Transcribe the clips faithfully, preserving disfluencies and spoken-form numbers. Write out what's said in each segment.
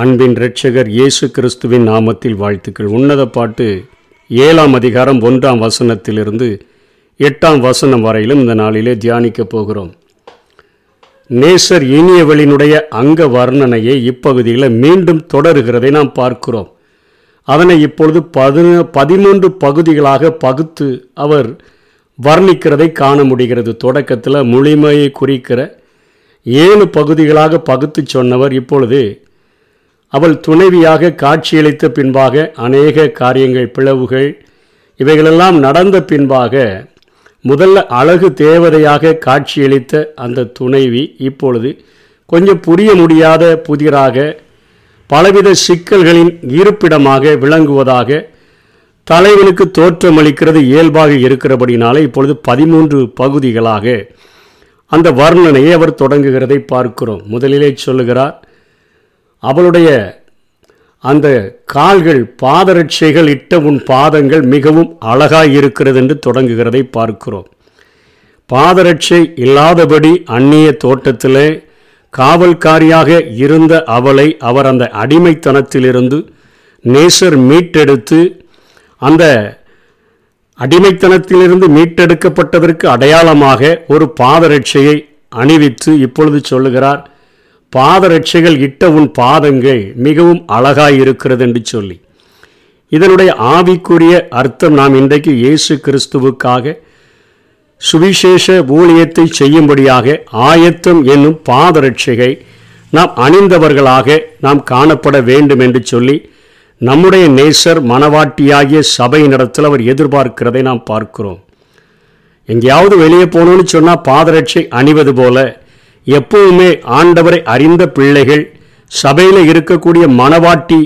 அன்பின் இரட்சகர் இயேசு கிறிஸ்துவின் நாமத்தில் வாழ்த்துக்கள். உன்னத பாட்டு ஏழாம் அதிகாரம் ஒன்றாம் வசனத்திலிருந்து எட்டாம் வசனம் வரையிலும் இந்த நாளிலே தியானிக்கப் போகிறோம். நேசர் இனியவளினுடைய அங்க வர்ணனையை இப்பகுதியில் மீண்டும் தொடருகிறதை நாம் பார்க்கிறோம். அதனை இப்பொழுது பதின பதிமூன்று பகுதிகளாக பகுத்து அவர் வர்ணிக்கிறதை காண முடிகிறது. தொடக்கத்தில் முழுமையை குறிக்கிற ஏழு பகுதிகளாக பகுத்து சொன்னவர் இப்பொழுது அவள் துணைவியாக காட்சியளித்த பின்பாக அநேக காரியங்கள் பிளவுகள் இவைகளெல்லாம் நடந்த பின்பாக முதல்ல அழகு தேவதையாக காட்சியளித்த அந்த துணைவி இப்பொழுது கொஞ்சம் புரிய முடியாத புதிராக பலவித சிக்கல்களின் இருப்பிடமாக விளங்குவதாக தலைவனுக்கு தோற்றமளிக்கிறது இயல்பாக இருக்கிறபடினாலே இப்பொழுது பதிமூன்று பகுதிகளாக அந்த வர்ணனையை அவர் தொடங்குகிறதை பார்க்கிறோம். முதலிலே சொல்லுகிறார், அவளுடைய அந்த கால்கள் பாதரட்சைகள் இட்ட உன் பாதங்கள் மிகவும் அழகாய் இருக்கிறது என்று தொடங்குகிறதை பார்க்கிறோம். பாதரட்சை இல்லாதபடி அந்நிய தோட்டத்தில் காவல்காரியாக இருந்த அவளை அவர் அந்த அடிமைத்தனத்திலிருந்து நேசர் மீட்டெடுத்து அந்த அடிமைத்தனத்திலிருந்து மீட்டெடுக்கப்பட்டதற்கு அடையாளமாக ஒரு பாதரட்சையை அணிவித்து இப்பொழுது சொல்லுகிறார், பாதரட்சைகள் இட்ட உன் பாதங்கள் மிகவும் அழகாயிருக்கிறது என்று சொல்லி. இதனுடைய ஆவிக்குரிய அர்த்தம் நாம் இன்றைக்கு இயேசு கிறிஸ்துவுக்காக சுவிசேஷ ஊழியத்தை செய்யும்படியாக ஆயத்தம் என்னும் பாதரட்சையை நாம் அணிந்தவர்களாக நாம் காணப்பட வேண்டும் என்று சொல்லி நம்முடைய நேசர் மனவாட்டியாகிய சபை நடத்தல் அவர் எதிர்பார்க்கிறதை நாம் பார்க்கிறோம். எங்கேயாவது வெளியே போகணும்னு சொன்னால் பாதரட்சை அணிவது போல எப்போவுமே ஆண்டவரை அறிந்த பிள்ளைகள் சபையில் இருக்கக்கூடிய மனவாட்டி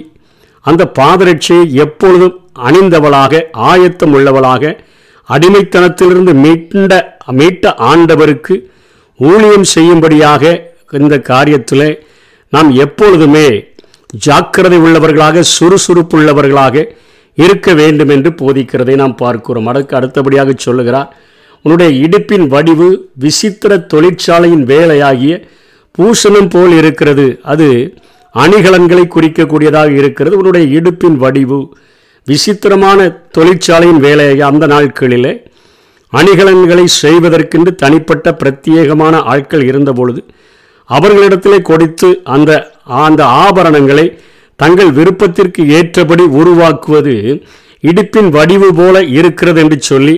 அந்த பாதரட்சையை எப்பொழுதும் அணிந்தவளாக ஆயத்தம் உள்ளவளாக அடிமைத்தனத்திலிருந்து மீண்ட மீட்ட ஆண்டவருக்கு ஊழியம் செய்யும்படியாக இந்த காரியத்தில் நாம் எப்பொழுதுமே ஜாக்கிரதை உள்ளவர்களாக சுறுசுறுப்புள்ளவர்களாக இருக்க வேண்டும் என்று போதிக்கிறதை நாம் பார்க்கிறோம். அதற்கு அடுத்தபடியாக சொல்லுகிறார், உன்னுடைய இடுப்பின் வடிவு விசித்திர தொழிற்சாலையின் வேலையாகிய பூசணம் போல் இருக்கிறது, அது அணிகலன்களை குறிக்கக்கூடியதாக இருக்கிறது. உன்னுடைய இடுப்பின் வடிவு விசித்திரமான தொழிற்சாலையின் வேலையாகிய அந்த நாட்களில் அணிகலன்களை செய்வதற்கென்று தனிப்பட்ட பிரத்யேகமான ஆட்கள் இருந்தபொழுது அவர்களிடத்திலே கொடுத்து அந்த அந்த ஆபரணங்களை தங்கள் விருப்பத்திற்கு ஏற்றபடி உருவாக்குவது இடுப்பின் வடிவு போல இருக்கிறது என்று சொல்லி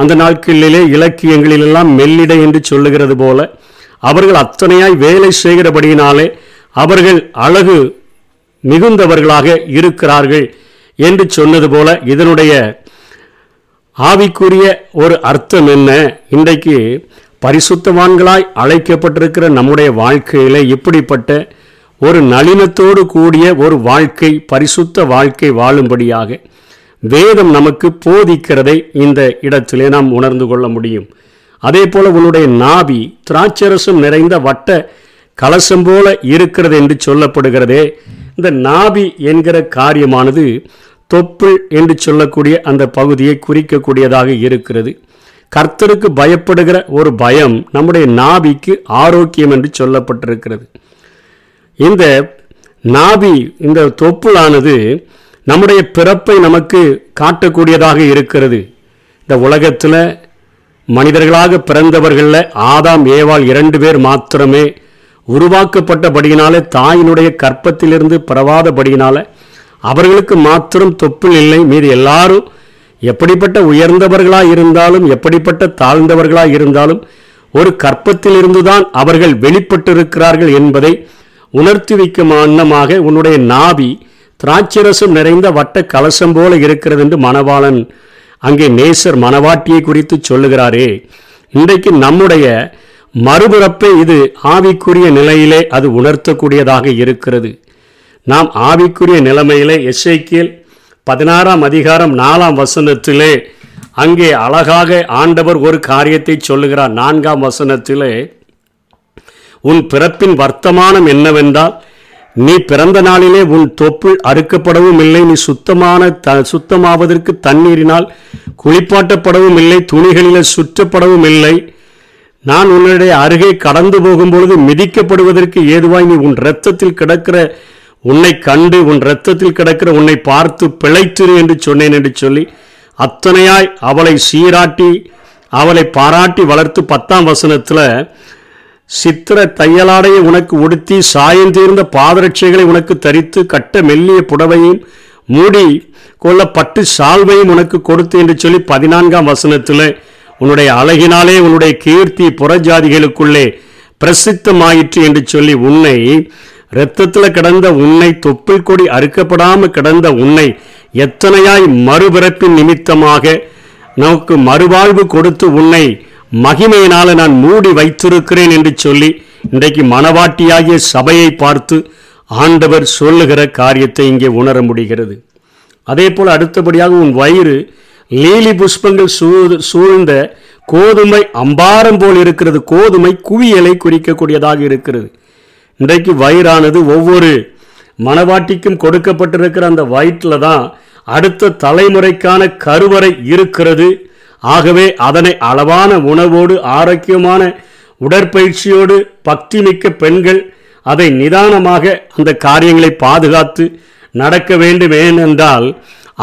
அந்த நாட்களிலே இலக்கியங்களிலெல்லாம் மெல்லிடை என்று சொல்லுகிறது போல அவர்கள் அத்தனையாய் வேலை செய்கிறபடியினாலே அவர்கள் அழகு மிகுந்தவர்களாக இருக்கிறார்கள் என்று சொன்னது போல இதனுடைய ஆவிக்குரிய ஒரு அர்த்தம் என்ன? இன்றைக்கு பரிசுத்தவான்களாய் அழைக்கப்பட்டிருக்கிற நம்முடைய வாழ்க்கையிலே இப்படிப்பட்ட ஒரு நளினத்தோடு கூடிய ஒரு வாழ்க்கை பரிசுத்த வாழ்க்கை வாழும்படியாக வேதம் நமக்கு போதிக்கிறதை இந்த இடத்திலே நாம் உணர்ந்து கொள்ள முடியும். அதே போல உன்னுடைய நாபி திராட்சரசம் நிறைந்த வட்ட கலசம் போல இருக்கிறது என்று சொல்லப்படுகிறதே, இந்த நாபி என்கிற காரியமானது தொப்புள் என்று சொல்லக்கூடிய அந்த பகுதியை குறிக்கக்கூடியதாக இருக்கிறது. கர்த்தருக்கு பயப்படுகிற ஒரு பயம் நம்முடைய நாபிக்கு ஆரோக்கியம் என்று சொல்லப்பட்டிருக்கிறது. இந்த நாபி இந்த தொப்புளானது நம்முடைய பிறப்பை நமக்கு காட்டக்கூடியதாக இருக்கிறது. இந்த உலகத்தில் மனிதர்களாக பிறந்தவர்களில் ஆதாம் ஏவாள் இரண்டு பேர் மாத்திரமே உருவாக்கப்பட்டபடியினாலே தாயினுடைய கற்பத்திலிருந்து பிறவாதபடியினாலே அவர்களுக்கு மாத்திரம் தொப்புள் இல்லை. மீது எல்லாரும் எப்படிப்பட்ட உயர்ந்தவர்களாக இருந்தாலும் எப்படிப்பட்ட தாழ்ந்தவர்களாக இருந்தாலும் ஒரு கற்பத்திலிருந்து தான் அவர்கள் வெளிப்பட்டிருக்கிறார்கள் என்பதை உணர்த்தி வைக்கும் வண்ணமாக உன்னுடைய நாபி திராட்சரசம் நிறைந்த வட்ட கலசம் போல இருக்கிறது என்று மணவாளன் அங்கே நேசர் மணவாட்டியை குறித்து சொல்லுகிறாரே, இன்றைக்கு நம்முடைய மறுபிறப்பை இது ஆவிக்குரிய நிலையிலே அது உணர்த்தக்கூடியதாக இருக்கிறது. நாம் ஆவிக்குரிய நிலைமையிலே எசேக்கியேல் பதினாறாம் அதிகாரம் நாலாம் வசனத்திலே அங்கே அழகாக ஆண்டவர் ஒரு காரியத்தை சொல்லுகிறார். நான்காம் வசனத்திலே, உன் பிறப்பின் வர்த்தமானம் என்னவென்றால் நீ பிறந்த நாளிலே உன் தொப்புள் அறுக்கப்படவும் இல்லை, நீ சுத்தமான த சுத்தமாவதற்கு தண்ணீரினால் குளிப்பாட்டப்படவும் இல்லை, துணிகளில் சுற்றப்படவும் இல்லை. நான் உன்னுடைய அருகே கடந்து போகும்பொழுது மிதிக்கப்படுவதற்கு ஏதுவாய் நீ உன் இரத்தத்தில் கிடக்கிற உன்னை கண்டு உன் இரத்தத்தில் கிடக்கிற உன்னை பார்த்து பிழைத்திரு என்று சொன்னேன் என்று சொல்லி அத்தனையாய் அவளை சீராட்டி அவளை பாராட்டி வளர்த்து பத்தாம் வசனத்தில் சித்திர தையலாடையை உனக்கு உடுத்தி சாயந்தீர்ந்த பாதரட்சைகளை உனக்கு தரித்து கட்ட மெல்லிய புடவையும் மூடி கொள்ள பட்டு சால்வையும் உனக்கு கொடுத்து என்று சொல்லி பதினான்காம் வசனத்தில் உன்னுடைய அழகினாலே உன்னுடைய கீர்த்தி புறஜாதிகளுக்குள்ளே பிரசித்தமாயிற்று என்று சொல்லி உன்னை இரத்தத்தில் கிடந்த உன்னை தொப்புள் கொடி அறுக்கப்படாமல் கிடந்த உன்னை எத்தனையாய் மறுபிறப்பின் நிமித்தமாக நமக்கு மறுவாழ்வு கொடுத்து உன்னை மகிமையினால் நான் மூடி வைத்திருக்கிறேன் என்று சொல்லி இன்றைக்கு மனவாட்டியாகிய சபையை பார்த்து ஆண்டவர் சொல்லுகிற காரியத்தை இங்கே உணர முடிகிறது. அதே போல் அடுத்தபடியாக உன் வயிறு லீலி புஷ்பங்கள் சூ சூழ்ந்த கோதுமை அம்பாரம் போல் இருக்கிறது. கோதுமை குவியலை குறிக்கக்கூடியதாக இருக்கிறது. இன்றைக்கு வயிறானது ஒவ்வொரு மனவாட்டிக்கும் கொடுக்கப்பட்டிருக்கிற அந்த வயிற்றில் தான் அடுத்த தலைமுறைக்கான கருவறை இருக்கிறது. ஆகவே அதனை அளவான உணவோடு ஆரோக்கியமான உடற்பயிற்சியோடு பக்திமிக்க பெண்கள் அதை நிதானமாக அந்த காரியங்களை பாதுகாத்து நடக்க வேண்டும். ஏனென்றால்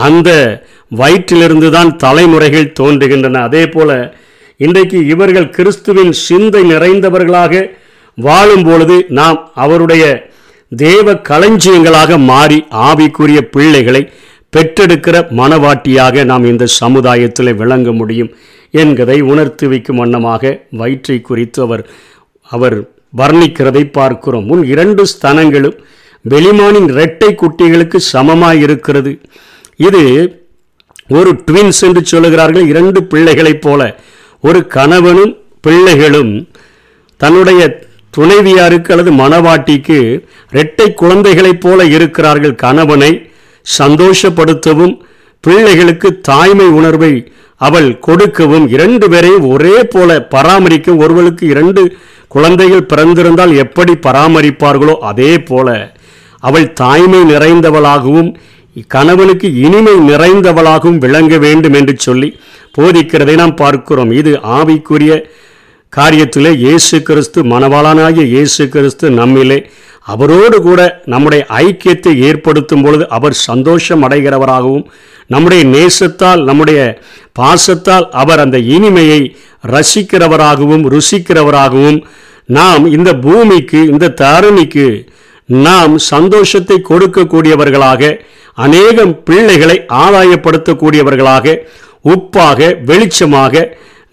அந்த வயிற்றிலிருந்து தான் தலைமுறைகள் தோன்றுகின்றன. அதே போல இன்றைக்கு இவர்கள் கிறிஸ்துவின் சிந்தை நிறைந்தவர்களாக வாழும் பொழுது நாம் அவருடைய தேவ களஞ்சியங்களாக மாறி ஆவிக்குரிய பிள்ளைகளை பெற்றெடுக்கிற மனவாட்டியாக நாம் இந்த சமுதாயத்தில் விளங்க முடியும் என்கிறதை உணர்த்து வைக்கும் வண்ணமாக வயிற்றை குறித்து அவர் அவர் வர்ணிக்கிறதை பார்க்கிறோம். முன் இரண்டு ஸ்தனங்களும் வெளிமானின் இரட்டை குட்டிகளுக்கு சமமாக இருக்கிறது. இது ஒரு ட்வின்ஸ் என்று சொல்லுகிறார்கள். இரண்டு பிள்ளைகளைப் போல ஒரு கணவனும் பிள்ளைகளும் தன்னுடைய துணைவியாருக்கு அல்லது மனவாட்டிக்கு இரட்டை குழந்தைகளைப் போல இருக்கிறார்கள். கணவனை சந்தோஷப்படுத்தவும் பிள்ளைகளுக்கு தாய்மை உணர்வை அவள் கொடுக்கவும் இரண்டு பேரையும் ஒரே போல பராமரிக்கும். ஒருவளுக்கு இரண்டு குழந்தைகள் பிறந்திருந்தால் எப்படி பராமரிப்பார்களோ அதே போல அவள் தாய்மை நிறைந்தவளாகவும் கணவனுக்கு இனிமை நிறைந்தவளாகவும் விளங்க வேண்டும் என்று சொல்லி போதிக்கிறதை நாம் பார்க்கிறோம். இது ஆவிக்குரிய காரியத்திலே இயேசு கிறிஸ்து மணவாளனாகிய இயேசு கிறிஸ்து நம்மிலே அவரோடு கூட நம்முடைய ஐக்கியத்தை ஏற்படுத்தும் பொழுது அவர் சந்தோஷம் அடைகிறவராகவும் நம்முடைய நேசத்தால் நம்முடைய பாசத்தால் அவர் அந்த இனிமையை ரசிக்கிறவராகவும் ருசிக்கிறவராகவும் நாம் இந்த பூமிக்கு இந்த தரணிக்கு நாம் சந்தோஷத்தை கொடுக்கக்கூடியவர்களாக அநேகம் பிள்ளைகளை ஆதாயப்படுத்தக்கூடியவர்களாக உப்பாக வெளிச்சமாக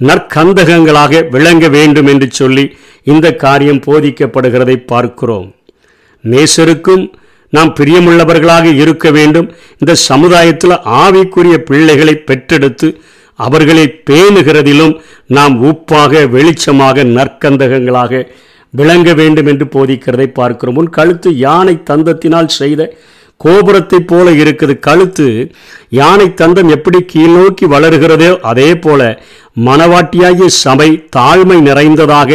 நற்கந்தகங்களாக விளங்க வேண்டும் என்று சொல்லி இந்த காரியம் போதிக்கப்படுகிறதை பார்க்கிறோம். நேசருக்கும் நாம் பிரியமுள்ளவர்களாக இருக்க வேண்டும். இந்த சமுதாயத்தில் ஆவிக்குரிய பிள்ளைகளை பெற்றெடுத்து அவர்களை பேணுகிறதிலும் நாம் உப்பாக வெளிச்சமாக நற்கந்தகங்களாக விளங்க வேண்டும் என்று போதிக்கிறதை பார்க்கிறோம். உன் கழுத்து யானை தந்தத்தினால் செய்த கோபுரத்தை போல இருக்குது. கழுத்து யானை தந்தம் எப்படி கீழ்நோக்கி வளர்கிறதோ அதே போல மனவாட்டியாகிய சபை தாழ்மை நிறைந்ததாக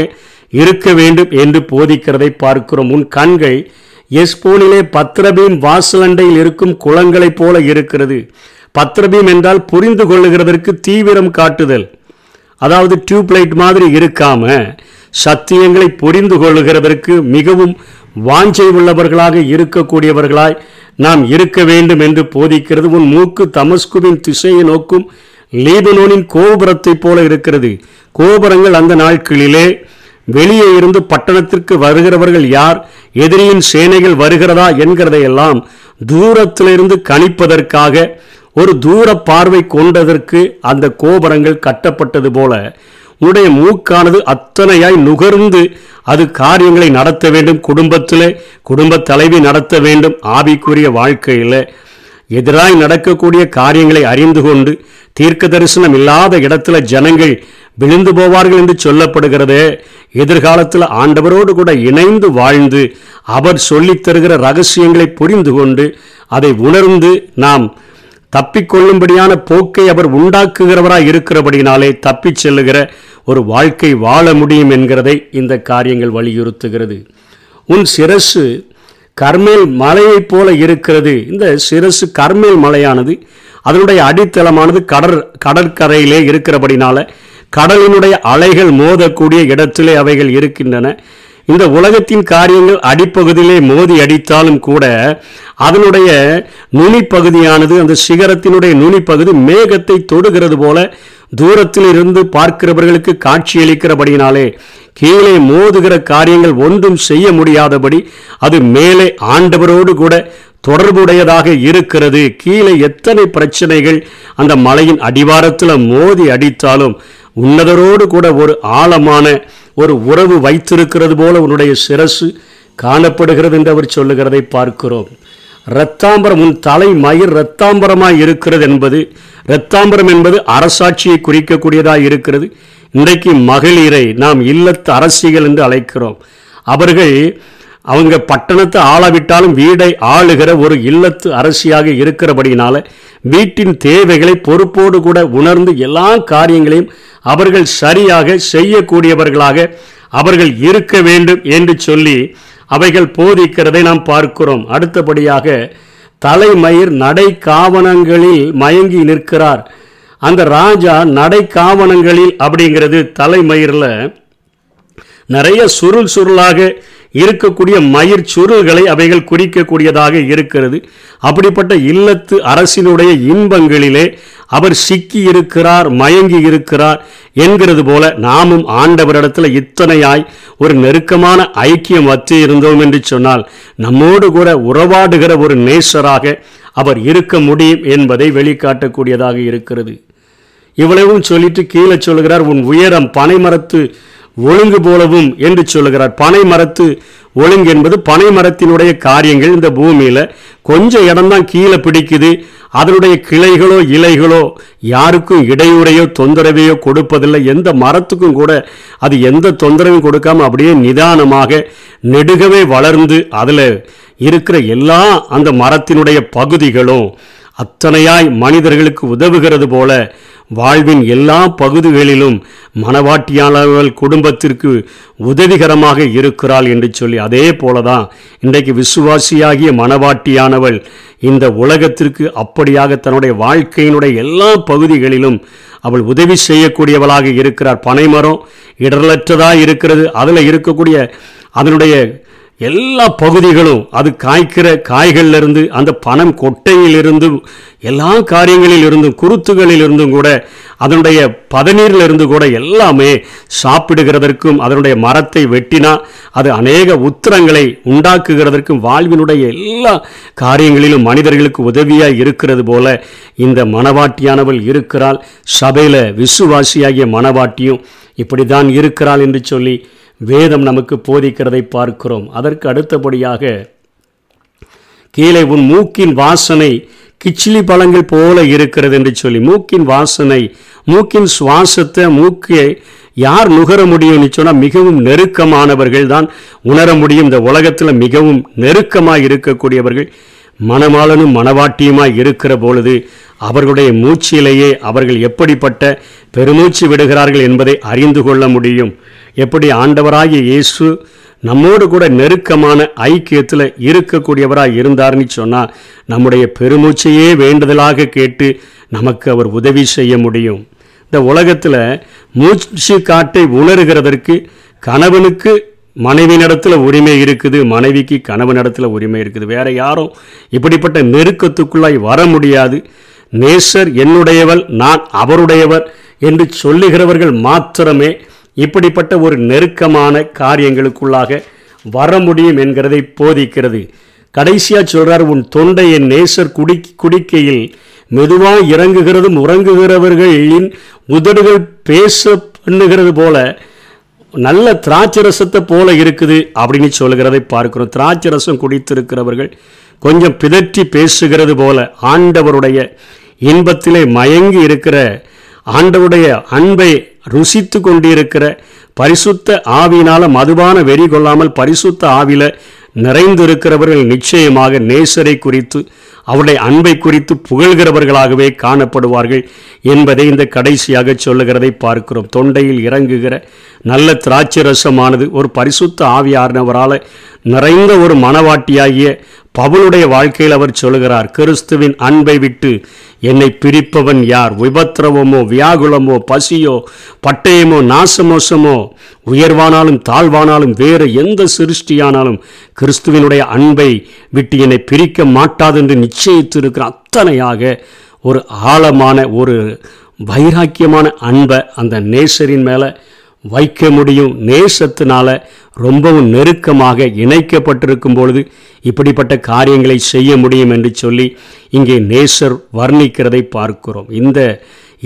இருக்க வேண்டும் என்று போதிக்கிறதை பார்க்கிறோம். உன் கண்கள் எஸ்போனிலே பத்திரபீம் வாசலண்டையில் இருக்கும் குளங்களைப் போல இருக்கிறது. பத்திரபீம் என்றால் புரிந்து கொள்ளுகிறதற்கு தீவிரம் காட்டுதல். அதாவது டியூப்லைட் மாதிரி இருக்காம சத்தியங்களை புரிந்து கொள்ளுகிறதற்கு மிகவும் வாஞ்சை உள்ளவர்களாக இருக்கக்கூடியவர்களாய் நாம் இருக்க வேண்டும் என்று போதிக்கிறது. உன் மூக்கு தமஸ்குவின் திசையை நோக்கும் லீபனோனின் கோபுரத்தை போல இருக்கிறது. கோபுரங்கள் அந்த நாட்களிலே வெளியே இருந்து பட்டணத்திற்கு வருகிறவர்கள் யார், எதிரியின் சேனைகள் வருகிறதா என்கிறதையெல்லாம் தூரத்திலிருந்து கணிப்பதற்காக ஒரு தூர பார்வை கொண்டதற்கு அந்த கோபுரங்கள் கட்டப்பட்டது போல உன்னுடைய மூக்கானது அத்தனையாய் நுகர்ந்து அது காரியங்களை நடத்த வேண்டும். குடும்பத்தில் குடும்ப தலைவி நடத்த வேண்டும். ஆவிக்குரிய வாழ்க்கையில் எதிராய் நடக்கக்கூடிய காரியங்களை அறிந்து கொண்டு தீர்க்க தரிசனம் இல்லாத இடத்துல ஜனங்கள் விழுந்து போவார்கள் என்று சொல்லப்படுகிறது. எதிர்காலத்தில் ஆண்டவரோடு கூட இணைந்து வாழ்ந்து அவர் சொல்லித் தருகிற ரகசியங்களை புரிந்து கொண்டு அதை உணர்ந்து நாம் தப்பிக்கொள்ளும்படியான போக்கை அவர் உண்டாக்குகிறவராய் இருக்கிறபடினாலே தப்பிச் செல்லுகிற ஒரு வாழ்க்கை வாழ முடியும் என்கிறதை இந்த காரியங்கள் வலியுறுத்துகிறது. உன் சிரசு கர்மேல் மலையைப் போல இருக்கிறது. இந்த சிரசு கர்மேல் மலையானது அதனுடைய அடித்தளமானது கடற் கடற்கரையிலே இருக்கிறபடினால கடலினுடைய அலைகள் மோதக்கூடிய இடத்திலே அவைகள் இருக்கின்றன. இந்த உலகத்தின் காரியங்கள் அடிப்பகுதியிலே மோதி அடித்தாலும் கூட அதனுடைய நுனிப்பகுதியானது, அந்த சிகரத்தினுடைய நுனிப்பகுதி மேகத்தை தொடுகிறது போல தூரத்தில் இருந்து பார்க்கிறவர்களுக்கு காட்சியளிக்கிறபடியினாலே கீழே மோதுகிற காரியங்கள் ஒன்றும் செய்ய முடியாதபடி அது மேலே ஆண்டவரோடு கூட தொடர்புடையதாக இருக்கிறது. கீழே எத்தனை பிரச்சனைகள் அந்த மலையின் அடிவாரத்தில் மோதி அடித்தாலும் உன்னதரோடு கூட ஒரு ஆழமான ஒரு உறவு வைத்திருக்கிறது போல உன்னுடைய சிரசு காணப்படுகிறது என்று அவர் சொல்லுகிறதை பார்க்கிறோம். இரத்தாம்பரம், உன் தலை மயிர் இரத்தாம்பரமாய் இருக்கிறது என்பது, இரத்தாம்பரம் என்பது அரசாட்சியை குறிக்கக்கூடியதாக இருக்கிறது. இன்றைக்கு மகளிரை நாம் இல்லத்து அரசிகள் என்று அழைக்கிறோம். அவர்கள் அவங்க பட்டணத்தை ஆளாவிட்டாலும் வீடை ஆளுகிற ஒரு இல்லத்து அரசியாக இருக்கிறபடினால வீட்டின் தேவைகளை பொறுப்போடு கூட உணர்ந்து எல்லா காரியங்களையும் அவர்கள் சரியாக செய்யக்கூடியவர்களாக அவர்கள் இருக்க வேண்டும் என்று சொல்லி அவைகள் போதிக்கிறதை நாம் பார்க்கிறோம். அடுத்தபடியாக தலைமயிர் நடை காவணங்களில் மயங்கி நிற்கிறார். அந்த ராஜா நடை காவணங்களில் அப்படிங்கிறது தலைமயிரில் நிறைய சுருள் சுருளாக இருக்கக்கூடிய மயிர் சுருள்களை அவைகள் குறிக்கக்கூடியதாக இருக்கிறது. அப்படிப்பட்ட இல்லத்து அரசினுடைய இன்பங்களிலே அவர் சிக்கி இருக்கிறார், மயங்கி இருக்கிறார் என்கிறது போல நாமும் ஆண்டவரிடத்தில் இத்தனையாய் ஒரு நெருக்கமான ஐக்கியம் வச்சு இருந்தோம் என்று சொன்னால் நம்மோடு கூட உறவாடுகிற ஒரு நேசராக அவர் இருக்க முடியும் என்பதை வெளிக்காட்டக்கூடியதாக இருக்கிறது. இவ்வளவும் சொல்லிட்டு கீழே சொல்கிறார், உன் உயரம் பனைமரத்து ஒழுங்கு போலவும் என்று சொல்லுகிறார். பனை மரத்து ஒழுங்கு என்பது பனை மரத்தினுடைய காரியங்கள். இந்த பூமியில் கொஞ்சம் இடம்தான் கீழே பிடிக்குது, அதனுடைய கிளைகளோ இலைகளோ யாருக்கும் இடையூறையோ தொந்தரவையோ கொடுப்பதில்லை. எந்த மரத்துக்கும் கூட அது எந்த தொந்தரவையும் கொடுக்காமல் அப்படியே நிதானமாக நெடுகவே வளர்ந்து அதில் இருக்கிற எல்லா அந்த மரத்தினுடைய பகுதிகளும் அத்தனையாய் மனிதர்களுக்கு உதவுகிறது போல வாழ்வின் எல்லா பகுதிகளிலும் மனவாட்டியாளர்கள் குடும்பத்திற்கு உதவிகரமாக இருக்கிறாள் என்று சொல்லி, அதே போல தான் இன்றைக்கு விசுவாசியாகிய மனவாட்டியானவள் இந்த உலகத்திற்கு அப்படியாக தன்னுடைய வாழ்க்கையினுடைய எல்லா பகுதிகளிலும் அவள் உதவி செய்யக்கூடியவளாக இருக்கிறார். பனைமரம் இடரலற்றதாக இருக்கிறது, அதில் இருக்கக்கூடிய அதனுடைய எல்லா பகுதிகளும் அது காய்க்கிற காய்களிலிருந்து அந்த பனம் கொட்டையிலிருந்தும் எல்லா காரியங்களிலிருந்தும் குருத்துகளிலிருந்தும் கூட அதனுடைய பதநீரிலிருந்து கூட எல்லாமே சாப்பிடுகிறதற்கும் அதனுடைய மரத்தை வெட்டினா அது அநேக உத்திரங்களை உண்டாக்குகிறதற்கும் வாழ்வினுடைய எல்லா காரியங்களிலும் மனிதர்களுக்கு உதவியாக இருக்கிறது போல இந்த மனவாட்டியானவள் இருக்கிறாள். சபையில் விசுவாசியாகிய மனவாட்டியும் இப்படி தான் இருக்கிறாள் என்று சொல்லி வேதம் நமக்கு போதிக்கிறதை பார்க்கிறோம். அதற்கு அடுத்தபடியாக கீழே உன் மூக்கின் வாசனை கிச்சிலி பழங்கள் போல இருக்கிறது என்று சொல்லி, மூக்கின் வாசனை, மூக்கின் சுவாசத்தை மூக்கை யார் நுகர முடியும்னு சொன்னால் மிகவும் நெருக்கமானவர்கள் தான் உணர முடியும். இந்த உலகத்தில் மிகவும் நெருக்கமாக இருக்கக்கூடியவர்கள் மணமாளனும் மணவாட்டியுமாய் இருக்கிற பொழுது அவர்களுடைய மூச்சிலேயே அவர்கள் எப்படிப்பட்ட பெருமூச்சு விடுகிறார்கள் என்பதை அறிந்து கொள்ள முடியும். எப்படி ஆண்டவராகிய இயேசு நம்மோடு கூட நெருக்கமான ஐக்கியத்தில் இருக்கக்கூடியவராக இருந்தார்னு சொன்னால் நம்முடைய பெருமூச்சையே வேண்டுதலாக கேட்டு நமக்கு அவர் உதவி செய்ய முடியும். இந்த உலகத்தில் மூச்சு காட்டை உணர்கிறதற்கு கணவனுக்கு மனைவி நடத்தில் உரிமை இருக்குது, மனைவிக்கு கணவன் இடத்துல உரிமை இருக்குது. வேறு யாரும் இப்படிப்பட்ட நெருக்கத்துக்குள்ளாய் வர முடியாது. நேசர் என்னுடையவள், நான் அவருடையவர் என்று சொல்லுகிறவர்கள் மாத்திரமே இப்படிப்பட்ட ஒரு நெருக்கமான காரியங்களுக்குள்ளாக வர முடியும் என்கிறதை போதிக்கிறது. கடைசியாக சொல்கிறார், உன் தொண்டையை நேசர் குடி குடிக்கையில் மெதுவாக இறங்குகிறதும் உறங்குகிறவர்களின் உதடுகள் பேச பண்ணுகிறது போல நல்ல திராட்சை ரசத்தை போல இருக்குது அப்படின்னு சொல்கிறதை பார்க்கிறோம். திராட்சை ரசம் குடித்திருக்கிறவர்கள் கொஞ்சம் பிதற்றி பேசுகிறது போல ஆண்டவருடைய இன்பத்திலே மயங்கி இருக்கிற ஆண்டவருடைய அன்பை ருசித்து கொண்டிருக்கிற பரிசுத்த ஆவியினால் மதுபான வெறி கொள்ளாமல் பரிசுத்த ஆவியில் நிறைந்திருக்கிறவர்கள் நிச்சயமாக நேசரை குறித்து அவருடைய அன்பை குறித்து புகழ்கிறவர்களாகவே காணப்படுவார்கள் என்பதை இந்த கடைசியாக சொல்லுகிறதை பார்க்கிறோம். தொண்டையில் இறங்குகிற நல்ல திராட்சை ரசமானது ஒரு பரிசுத்த ஆவியானவரால் நிறைந்த ஒரு மனவாட்டியாகிய பவுலுடைய வாழ்க்கையில் அவர் சொல்கிறார், கிறிஸ்துவின் அன்பை விட்டு என்னை பிரிப்பவன் யார்? விபத்திரவமோ, வியாகுலமோ, பசியோ, பட்டயமோ, நாசமோசமோ, உயர்வானாலும் தாழ்வானாலும் வேறு எந்த சிருஷ்டியானாலும் கிறிஸ்துவினுடைய அன்பை விட்டு என்னை பிரிக்க மாட்டாது என்று நிச்சயித்திருக்கிற அத்தனையாக ஒரு ஆழமான ஒரு வைராக்கியமான அன்பை அந்த நேசரின் மேலே வைக்க முடியும். நேசத்தினால் ரொம்பவும் நெருக்கமாக இணைக்கப்பட்டிருக்கும் பொழுது இப்படிப்பட்ட காரியங்களை செய்ய முடியும் என்று சொல்லி இங்கே நேசர் வர்ணிக்கிறதை பார்க்கிறோம். இந்த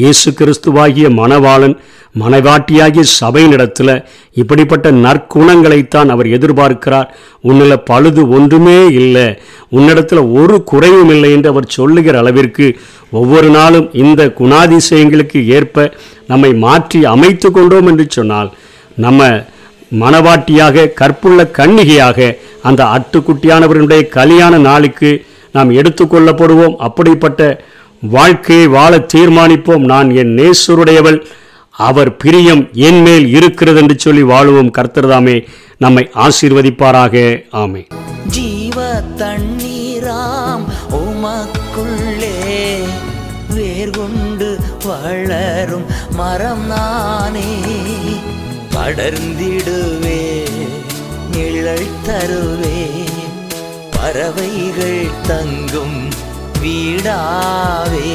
இயேசு கிறிஸ்துவாகிய மணவாளன் மனைவாட்டியாகிய சபையினிடத்தில் இப்படிப்பட்ட நற்குணங்களைத்தான் அவர் எதிர்பார்க்கிறார். உன்னில் பழுது ஒன்றுமே இல்லை, உன்னிடத்தில் ஒரு குறையும் இல்லை என்று அவர் சொல்லுகிற அளவிற்கு ஒவ்வொரு நாளும் இந்த குணாதிசயங்களுக்கு ஏற்ப நம்மை மாற்றி அமைத்து கொண்டோம் என்று சொன்னால், நம்ம மணவாட்டியாக கற்புள்ள கன்னிகையாக அந்த ஆட்டுக்குட்டியானவருடைய கல்யாண நாளுக்கு நாம் எடுத்துக்கொள்ளப்படுவோம். அப்படிப்பட்ட வாழ்க்கையை வாழ தீர்மானிப்போம். நான் என் நேசருடையவள், அவர் பிரியம் என் மேல் இருக்கிறது என்று சொல்லி வாழுவோம். கர்த்தர் தாமே நம்மை ஆசீர்வதிப்பாராக. ஆமே. ஜீவ தண்ணீராம் உமக்குள்ளே வேர்கொண்டு வளரும் மரம் நானே, படர்ந்திடுவே நிழல் தருவே பறவைகள் தங்கும் வீடாவே,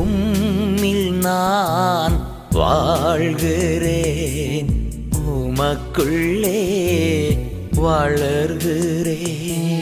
உம்மில் நான் வாழ்கிறேன், உமக்குள்ளே வளர்கிறேன்.